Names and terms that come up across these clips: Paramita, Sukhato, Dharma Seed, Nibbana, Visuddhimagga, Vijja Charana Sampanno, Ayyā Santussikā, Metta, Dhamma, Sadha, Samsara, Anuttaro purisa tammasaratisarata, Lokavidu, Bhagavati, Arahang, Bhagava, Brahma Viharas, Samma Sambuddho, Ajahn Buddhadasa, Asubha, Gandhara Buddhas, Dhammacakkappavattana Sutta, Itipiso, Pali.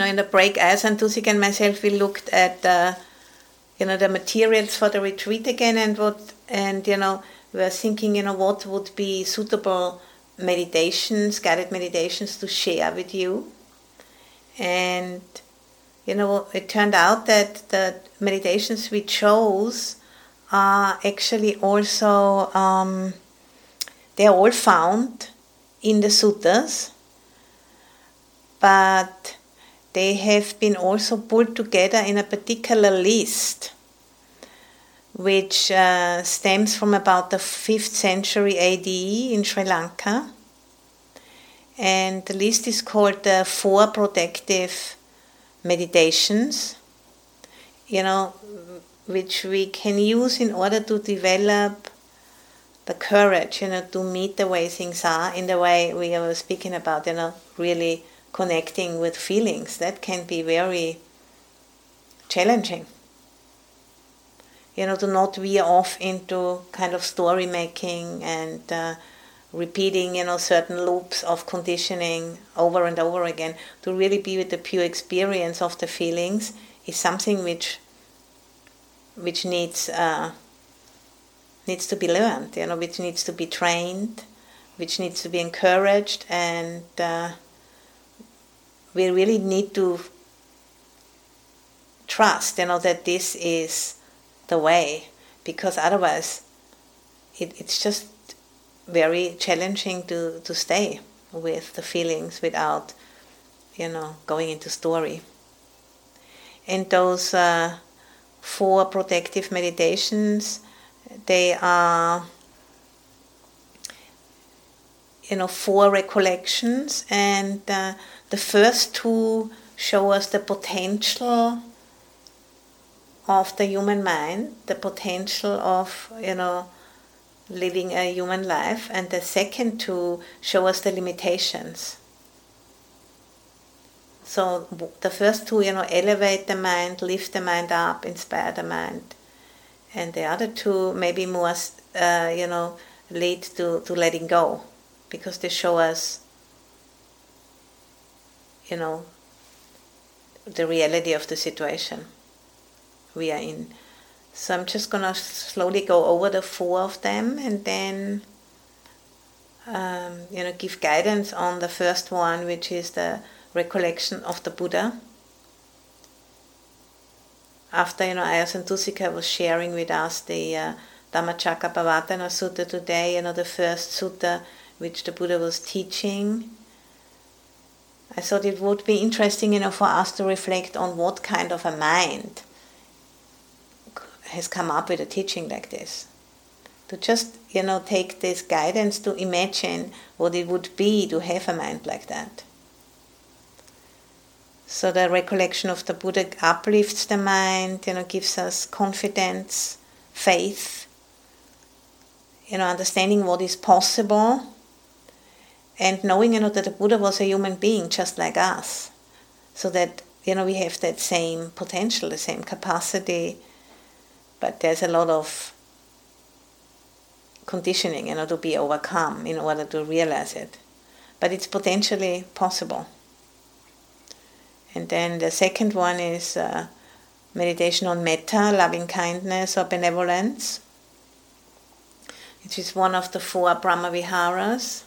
in the break, Ayyā Santussikā and myself, we looked at the materials for the retreat again, and we're thinking, what would be suitable meditations, guided meditations to share with you. And, it turned out that the meditations we chose are actually also, they're all found in the suttas, but they have been also pulled together in a particular list, which stems from about the 5th century AD in Sri Lanka. And the list is called the Four Protective Meditations, which we can use in order to develop the courage, to meet the way things are, in the way we were speaking about, really connecting with feelings. That can be very challenging. To not veer off into kind of story making and repeating, certain loops of conditioning over and over again. To really be with the pure experience of the feelings is something which needs to be learned, which needs to be trained, which needs to be encouraged, and we really need to trust, that this is the way, because otherwise it's just very challenging to stay with the feelings without, going into story. And those four protective meditations, they are, four recollections, and the first two show us the potential of the human mind, the potential of, living a human life, and the second two show us the limitations. So the first two, elevate the mind, lift the mind up, inspire the mind, and the other two maybe more, lead to letting go, because they show us, the reality of the situation we are in. So I'm just going to slowly go over the four of them, and then, give guidance on the first one, which is the recollection of the Buddha. After, Ayya Santussikā was sharing with us the Dhammacakkappavattana Sutta today, the first sutta which the Buddha was teaching, I thought it would be interesting, for us to reflect on what kind of a mind has come up with a teaching like this. To just, take this guidance to imagine what it would be to have a mind like that. So the recollection of the Buddha uplifts the mind, gives us confidence, faith, understanding what is possible, and knowing, that the Buddha was a human being just like us, so that, we have that same potential, the same capacity, but there's a lot of conditioning, to be overcome in order to realize it. But it's potentially possible. And then the second one is meditation on metta, loving kindness or benevolence, which is one of the four Brahma Viharas.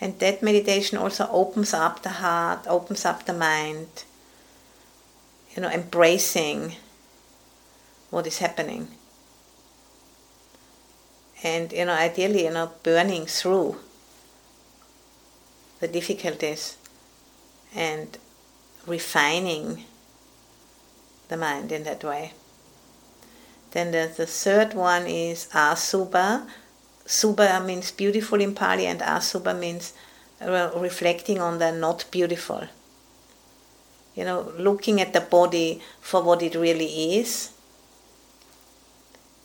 And that meditation also opens up the heart, opens up the mind, embracing what is happening, and ideally burning through the difficulties and refining the mind in that way. Then the third one is Asubha. Subha means beautiful in Pali, and Asubha means reflecting on the not beautiful, looking at the body for what it really is,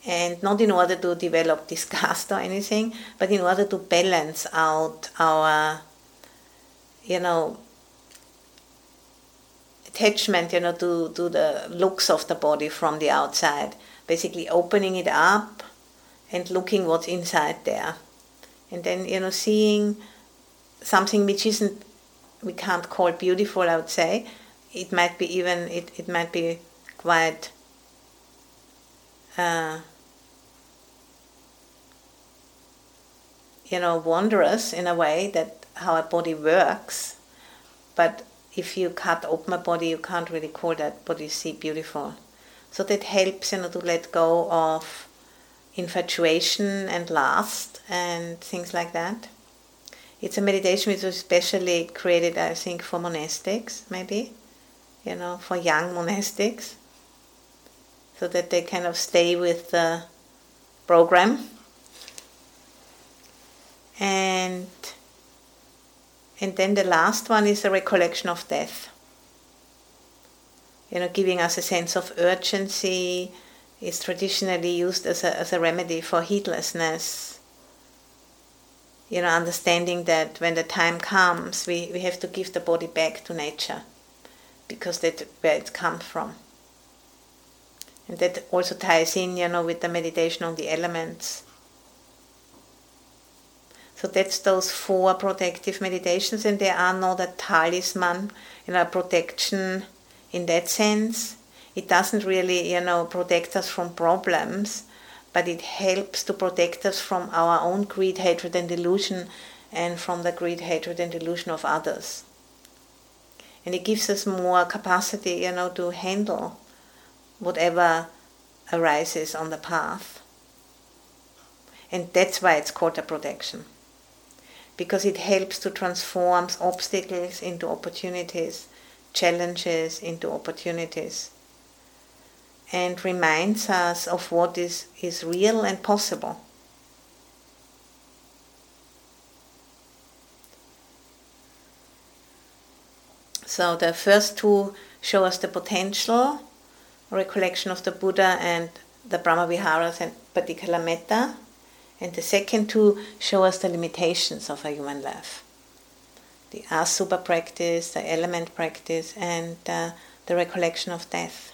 and not in order to develop disgust or anything, but in order to balance out our, attachment, to the looks of the body from the outside. Basically opening it up and looking what's inside there. And then, seeing something which isn't we can't call beautiful, I would say. It might be even, it might be quite wondrous in a way, that how a body works. But if you cut open a body, you can't really call that body beautiful. So that helps, to let go of infatuation and lust and things like that. It's a meditation which was especially created, I think, for monastics, maybe, for young monastics, so that they kind of stay with the program. And then the last one is a recollection of death. Giving us a sense of urgency is traditionally used as a remedy for heedlessness. Understanding that when the time comes, we have to give the body back to nature, because that's where it comes from. And that also ties in, with the meditation on the elements. So that's those 4 protective meditations, and they are not a talisman, a protection in that sense. It doesn't really, protect us from problems, but it helps to protect us from our own greed, hatred and delusion, and from the greed, hatred and delusion of others. And it gives us more capacity, to handle whatever arises on the path. And that's why it's called a protection, because it helps to transform obstacles into opportunities, challenges into opportunities, and reminds us of what is real and possible. So the first 2 show us the potential, recollection of the Buddha and the Brahma Viharas and particular metta, and the second 2 show us the limitations of a human life. The Asubha practice, the element practice, and the recollection of death.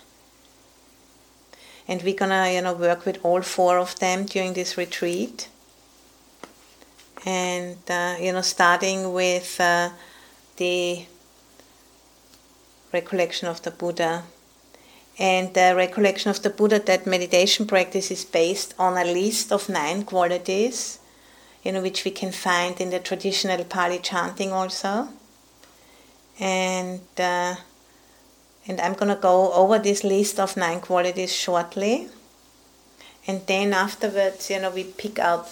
And we're gonna, work with all 4 of them during this retreat. And starting with the recollection of the Buddha. And the recollection of the Buddha, that meditation practice is based on a list of 9 qualities, which we can find in the traditional Pali chanting also. And I'm going to go over this list of 9 qualities shortly. And then afterwards, we pick out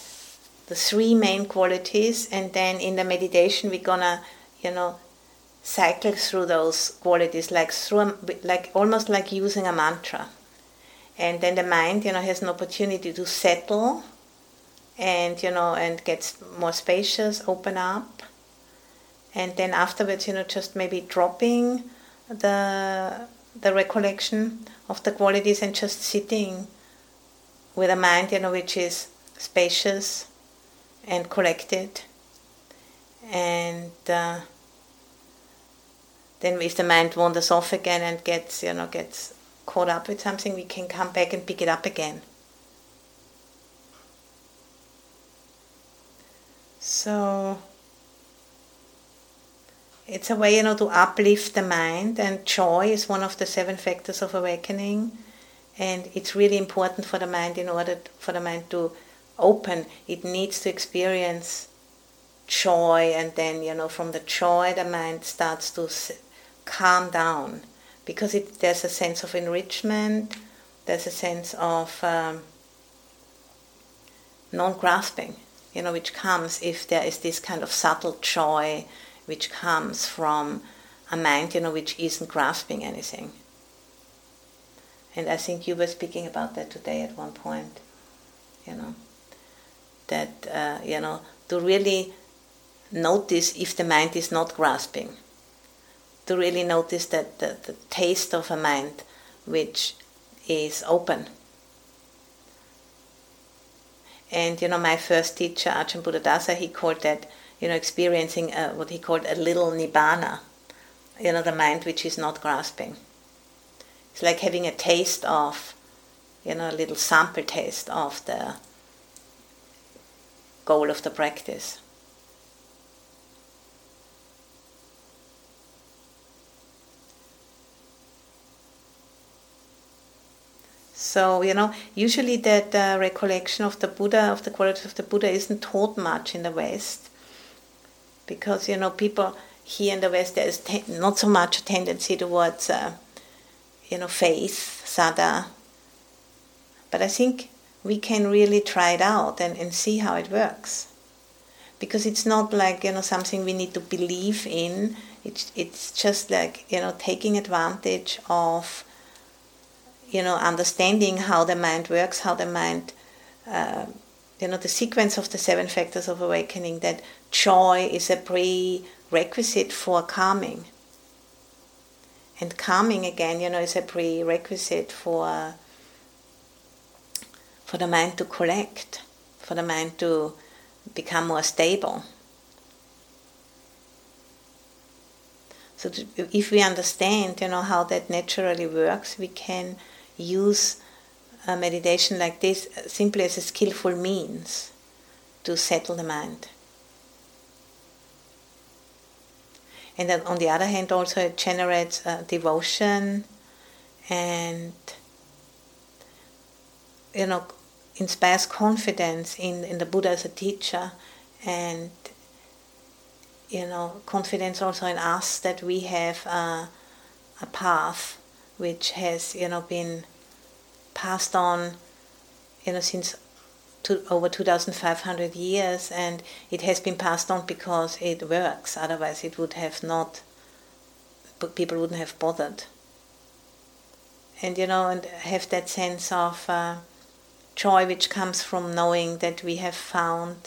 the 3 main qualities, and then in the meditation we're going to, cycle through those qualities almost like using a mantra. And then the mind has an opportunity to settle and and gets more spacious, open up. And then afterwards just maybe dropping the recollection of the qualities and just sitting with a mind which is spacious and collected. And then if the mind wanders off again and gets caught up with something, we can come back and pick it up again. So it's a way, to uplift the mind, and joy is one of the 7 factors of awakening, and it's really important for the mind. In order for the mind to open, it needs to experience joy, and then, from the joy the mind starts to calm down, because there's a sense of enrichment, there's a sense of non-grasping, which comes if there is this kind of subtle joy which comes from a mind, which isn't grasping anything. And I think you were speaking about that today at one point, that, to really notice if the mind is not grasping, to really notice that the taste of a mind which is open. And my first teacher, Ajahn Buddhadasa, he called that experiencing what he called a little Nibbana, the mind which is not grasping. It's like having a taste of, a little sample taste of the goal of the practice. So, usually that recollection of the Buddha, of the qualities of the Buddha, isn't taught much in the West. Because, people here in the West, there is not so much a tendency towards, faith, sadha. But I think we can really try it out and see how it works. Because it's not like, something we need to believe in. It's just like, taking advantage of, understanding how the mind works, how the mind, the sequence of the 7 factors of awakening, that joy is a prerequisite for calming. And calming, again, is a prerequisite for the mind to collect, for the mind to become more stable. So if we understand, how that naturally works, we can use a meditation like this simply as a skillful means to settle the mind. And then on the other hand, also it generates devotion and, inspires confidence in the Buddha as a teacher, and, confidence also in us that we have a path which has, been passed on, since over 2,500 years, and it has been passed on because it works. Otherwise, people wouldn't have bothered. And, and have that sense of joy which comes from knowing that we have found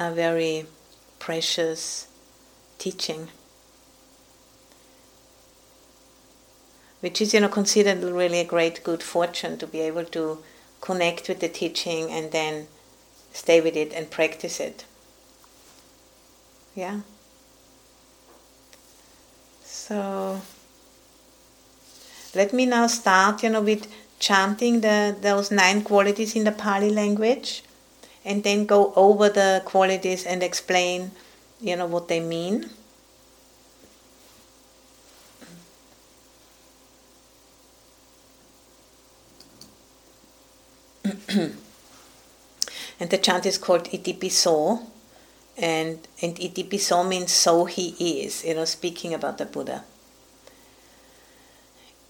a very precious teaching, which is, considered really a great good fortune to be able to connect with the teaching and then stay with it and practice it. Yeah. So let me now start, with chanting those 9 qualities in the Pali language, and then go over the qualities and explain, what they mean. And the chant is called Itipiso, and Itipiso means so he is, speaking about the Buddha.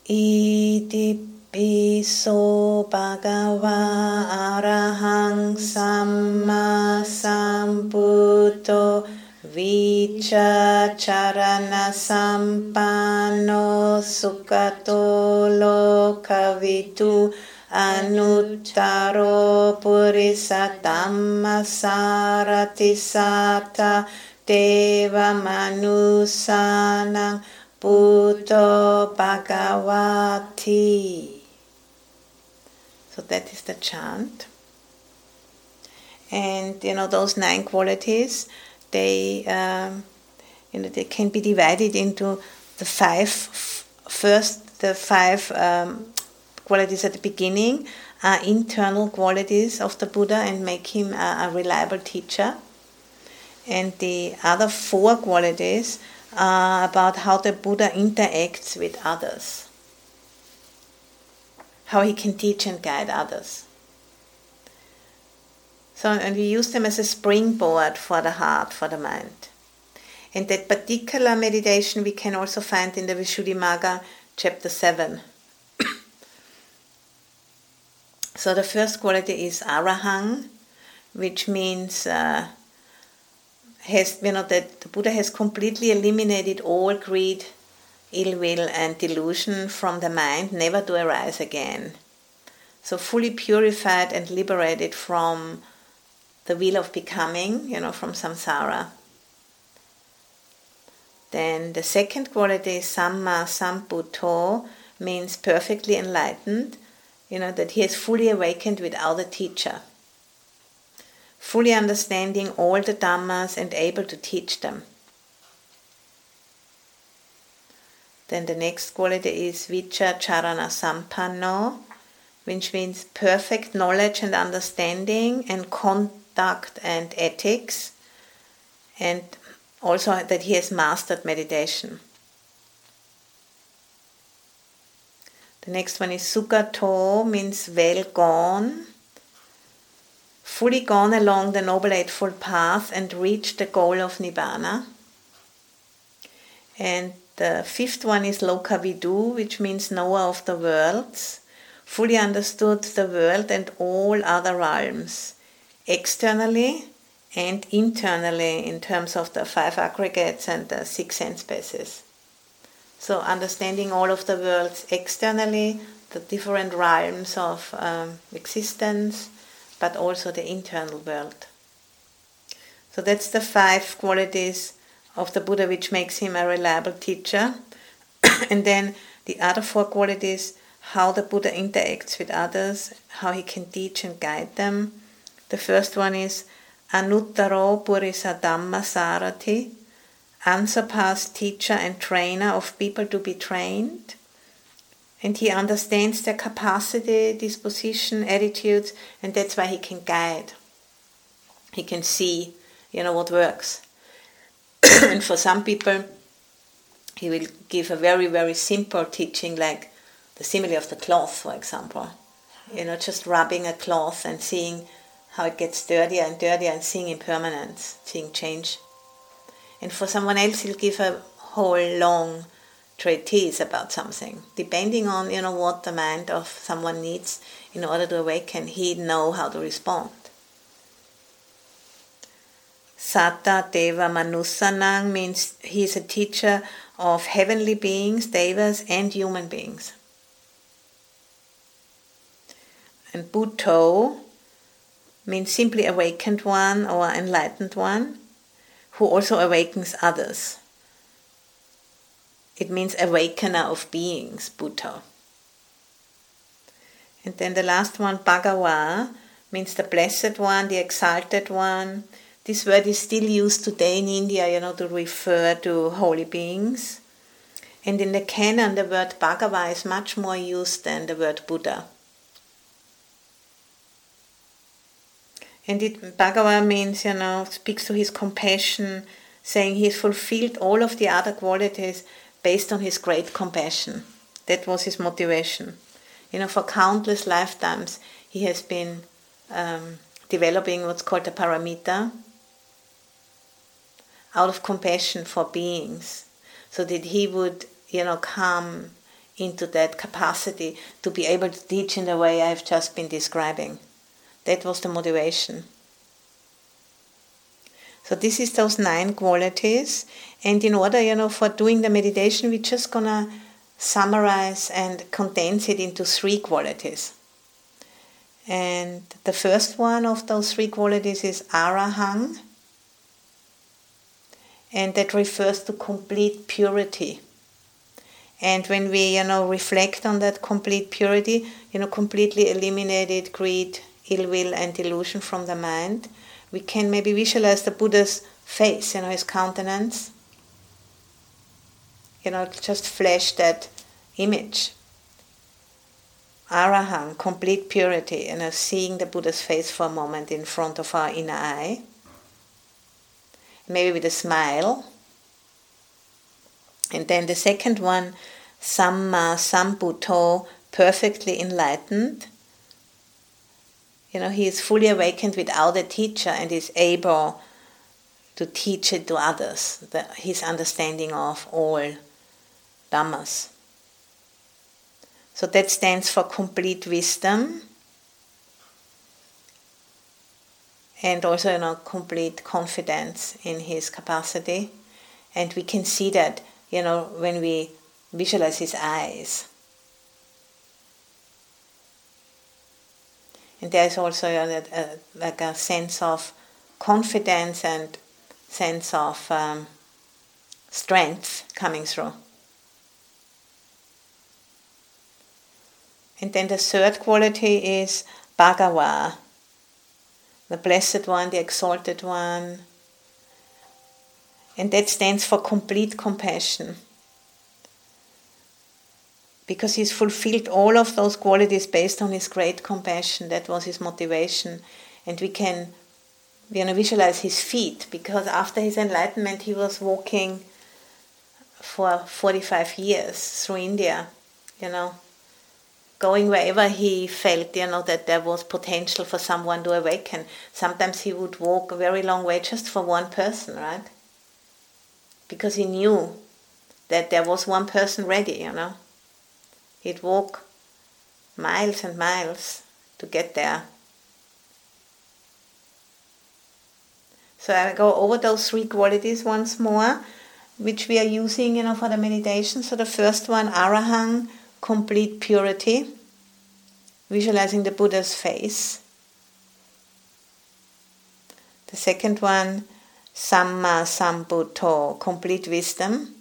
Itipiso Bhagava Arahang Samma Sambuddho Vijja Charana Sampanno Sukhato Lokavidu Anuttaro purisa tammasaratisarata deva manusanam buddho bhagavati. So that is the chant. And those 9 qualities, they they can be divided into the five qualities at the beginning are internal qualities of the Buddha and make him a reliable teacher. And the other 4 qualities are about how the Buddha interacts with others, how he can teach and guide others. So, and we use them as a springboard for the heart, for the mind. And that particular meditation we can also find in the Visuddhimagga, chapter 7. So the first quality is Arahang, which means that the Buddha has completely eliminated all greed, ill will, and delusion from the mind, never to arise again. So fully purified and liberated from the wheel of becoming, from samsara. Then the second quality, Samma Sambuddho, means perfectly enlightened. That he is fully awakened without a teacher, fully understanding all the dhammas and able to teach them. Then the next quality is Vijja Charana Sampanno, which means perfect knowledge and understanding and conduct and ethics, and also that he has mastered meditation. The next one is Sukhato, means well gone. Fully gone along the Noble Eightfold Path and reached the goal of Nibbana. And the fifth one is Lokavidu, which means knower of the worlds. Fully understood the world and all other realms, externally and internally, in terms of the five aggregates and the six sense bases. So understanding all of the worlds externally, the different realms of existence, but also the internal world. So that's the five qualities of the Buddha which makes him a reliable teacher. And then the other four qualities, how the Buddha interacts with others, how he can teach and guide them. The first one is Anuttaro purisa tammasaratisarata, unsurpassed teacher and trainer of people to be trained. And he understands their capacity, disposition, attitudes, and that's why he can guide. He can see, what works. And for some people, he will give a very, very simple teaching, like the simile of the cloth, for example. Just rubbing a cloth and seeing how it gets dirtier and dirtier and seeing impermanence, seeing change. And for someone else, he'll give a whole long treatise about something, depending on what the mind of someone needs in order to awaken. He know how to respond. Satta deva manusanang means he is a teacher of heavenly beings, devas, and human beings. And Bhutto means simply awakened one or enlightened one, who also awakens others. It means awakener of beings, Buddha. And then the last one, Bhagava, means the blessed one, the exalted one. This word is still used today in India, to refer to holy beings. And in the canon, the word Bhagava is much more used than the word Buddha. And Bhagava means, speaks to his compassion, saying he has fulfilled all of the other qualities based on his great compassion. That was his motivation. For countless lifetimes he has been developing what's called the Paramita out of compassion for beings, so that he would, come into that capacity to be able to teach in the way I've just been describing. That was the motivation. So this is those 9 qualities. And in order, for doing the meditation, we're just going to summarize and condense it into 3 qualities. And the first one of those 3 qualities is Arahang. And that refers to complete purity. And when we, reflect on that complete purity, completely eliminated greed, ill will and delusion from the mind, we can maybe visualize the Buddha's face, his countenance. Just flash that image. Arahang, complete purity, seeing the Buddha's face for a moment in front of our inner eye. Maybe with a smile. And then the second one, Samma Sambuddho, perfectly enlightened. He is fully awakened without a teacher and is able to teach it to others, his understanding of all Dhammas. So that stands for complete wisdom and also, complete confidence in his capacity. And we can see that, when we visualize his eyes. And there's also a sense of confidence and sense of strength coming through. And then the third quality is Bhagava, the blessed one, the exalted one. And that stands for complete compassion, because he's fulfilled all of those qualities based on his great compassion. That was his motivation. And we can visualize his feet, because after his enlightenment he was walking for 45 years through India, going wherever he felt, that there was potential for someone to awaken. Sometimes he would walk a very long way just for one person, right? Because he knew that there was one person ready, He'd walk miles and miles to get there. So I go over those three qualities once more, which we are using, for the meditation. So the first one, Arahang, complete purity, visualizing the Buddha's face. The second one, Samma Sambuddho, complete wisdom,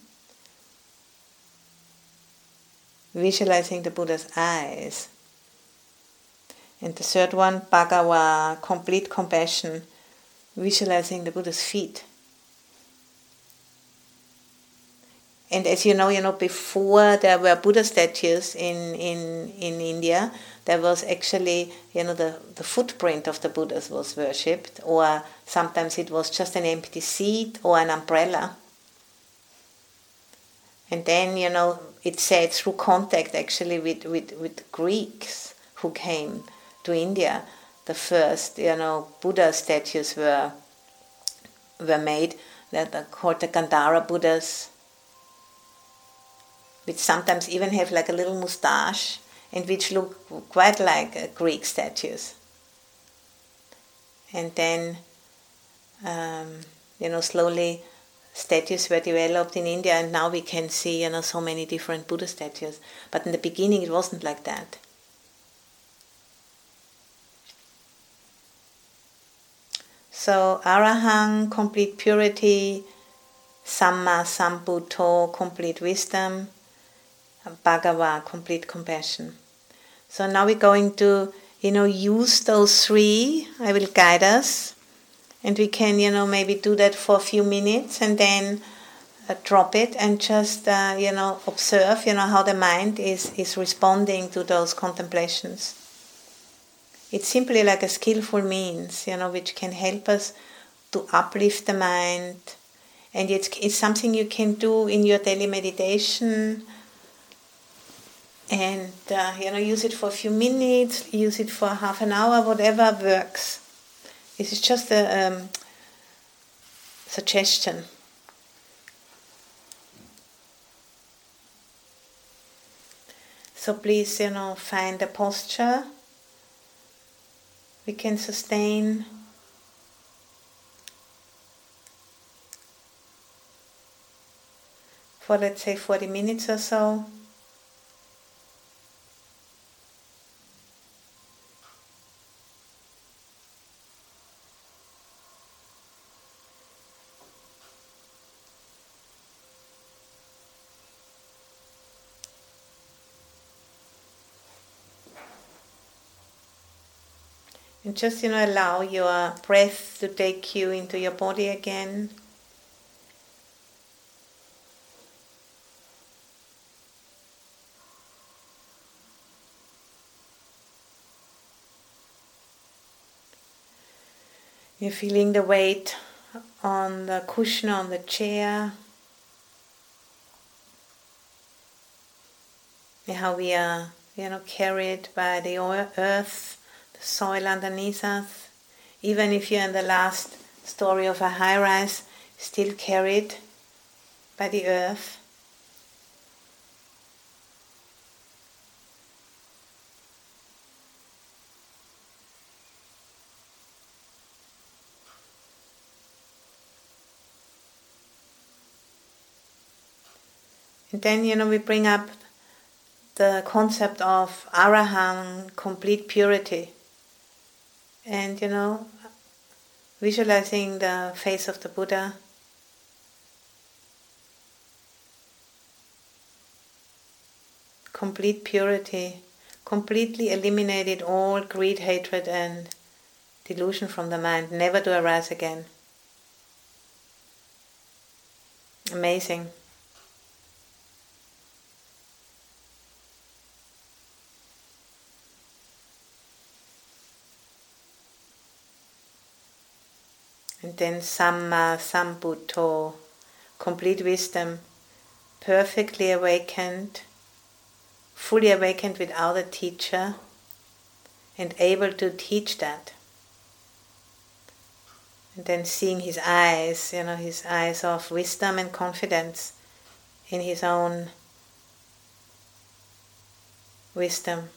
visualizing the Buddha's eyes. And the third one, Bhagava, complete compassion, visualizing the Buddha's feet. And as you know, before there were Buddha statues in India, there was actually, the footprint of the Buddhas was worshipped, or sometimes it was just an empty seat or an umbrella. And then, it said through contact actually with Greeks who came to India, the first, Buddha statues were made that are called the Gandhara Buddhas, which sometimes even have like a little moustache and which look quite like Greek statues. And then, slowly statues were developed in India, and now we can see, so many different Buddha statues. But in the beginning it wasn't like that. So Arahang, complete purity, Samma Sambuddho, complete wisdom, Bhagava, complete compassion. So now we're going to, use those three. I will guide us. And we can, maybe do that for a few minutes and then drop it and just, observe, how the mind is responding to those contemplations. It's simply like a skillful means, which can help us to uplift the mind. And it's something you can do in your daily meditation. And, use it for a few minutes, use it for half an hour, whatever works. This is just a suggestion. So please, find a posture we can sustain. For, let's say, 40 minutes or so. And just, allow your breath to take you into your body again. You're feeling the weight on the cushion, on the chair. How we are, carried by the earth, soil underneath us. Even if you're in the last story of a high rise, still carried by the earth. And then, we bring up the concept of Arahang, complete purity. And, visualizing the face of the Buddha. Complete purity. Completely eliminated all greed, hatred and delusion from the mind. Never to arise again. Amazing. And then Samma Sambuddho, complete wisdom, perfectly awakened, fully awakened without a teacher and able to teach that. And then seeing his eyes, his eyes of wisdom and confidence in his own wisdom.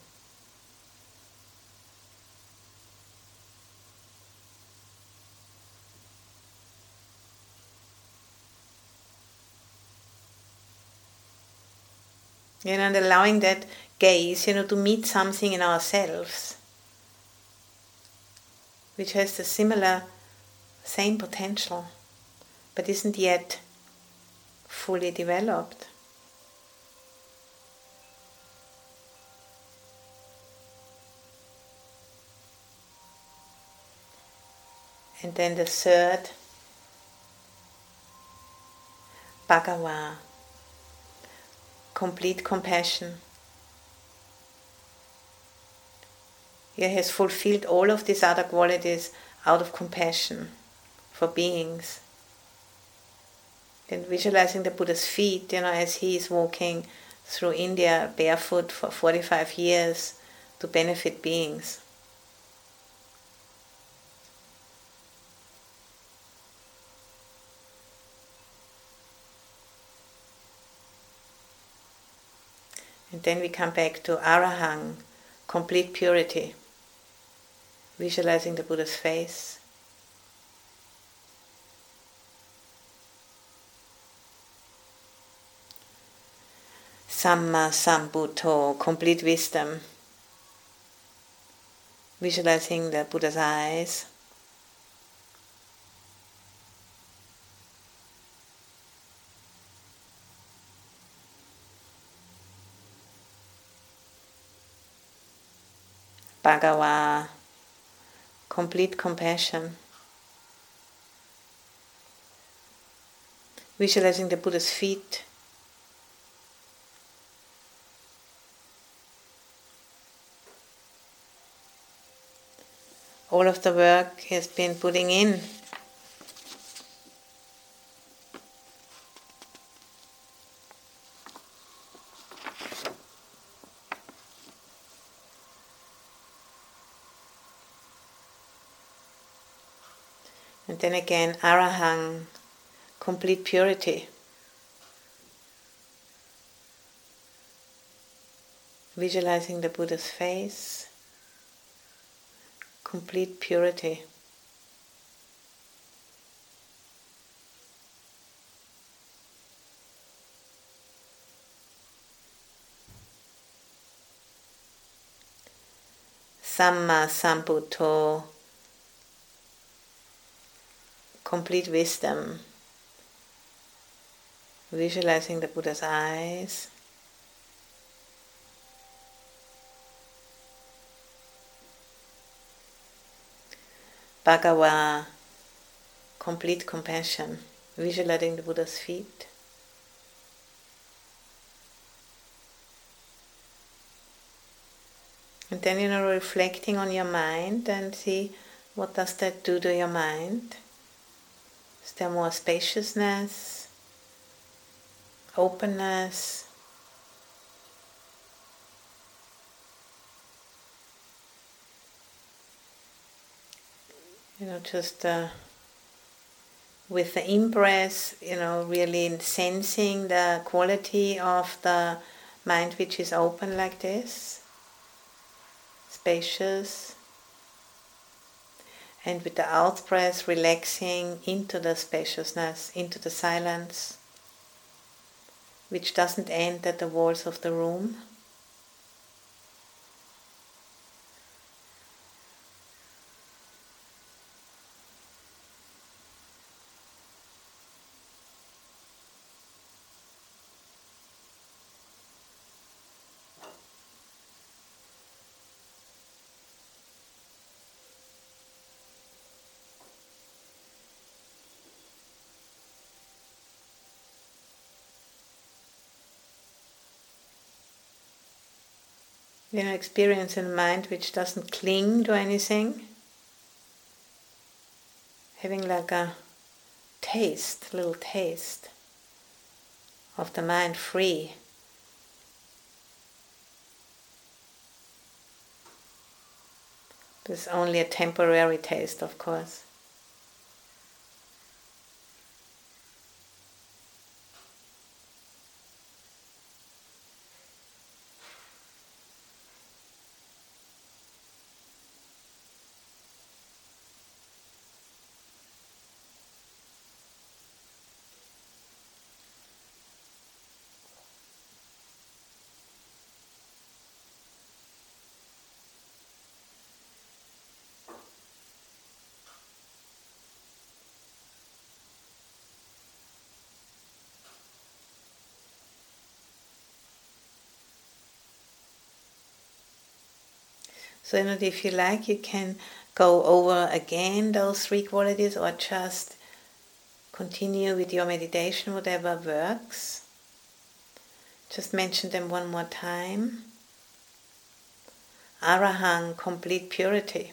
And allowing that gaze, to meet something in ourselves which has the same potential, but isn't yet fully developed. And then the third, Bhagava, complete compassion. He has fulfilled all of these other qualities out of compassion for beings. And visualizing the Buddha's feet, as he is walking through India barefoot for 45 years to benefit beings. And then we come back to Arahang, complete purity, visualizing the Buddha's face. Samma Sambuddho, complete wisdom, visualizing the Buddha's eyes. Bhagava, complete compassion, visualizing the Buddha's feet. All of the work he has been putting in. Then again, Arahang, complete purity, visualizing the Buddha's face, complete purity. Samma Sambuddho, complete wisdom, visualizing the Buddha's eyes. Bhagava, complete compassion, visualizing the Buddha's feet. And then, reflecting on your mind and see what does that do to your mind. Is there more spaciousness, openness? With the in-breath, really sensing the quality of the mind which is open like this, spacious. And with the out-breath, relaxing into the spaciousness, into the silence, which doesn't end at the walls of the room. Experience in mind which doesn't cling to anything, having like a taste, little taste of the mind free This is only a temporary taste, of course. So if you like, you can go over again those three qualities or just continue with your meditation, whatever works. Just mention them one more time. Arahang, complete purity.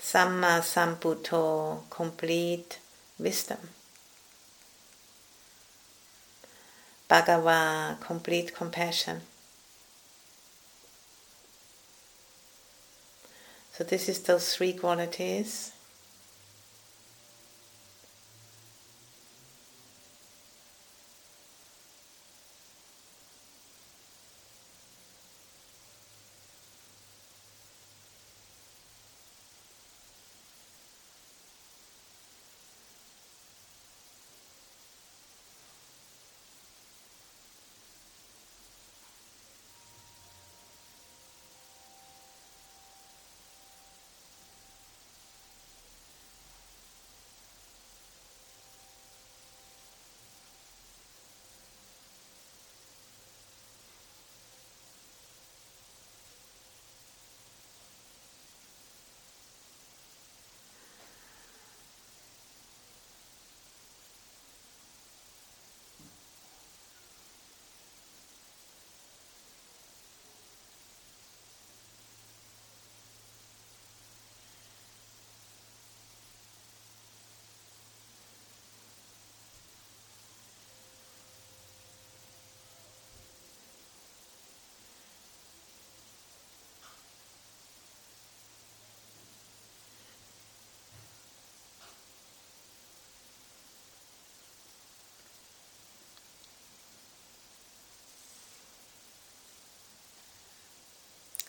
Samma Sambuddho, complete wisdom. Bhagava, complete compassion. So this is those three qualities.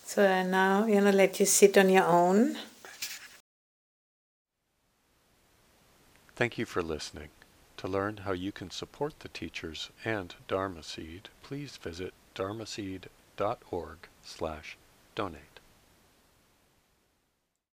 So now, let you sit on your own. Thank you for listening. To learn how you can support the teachers and Dharma Seed, please visit dharmaseed.org/donate.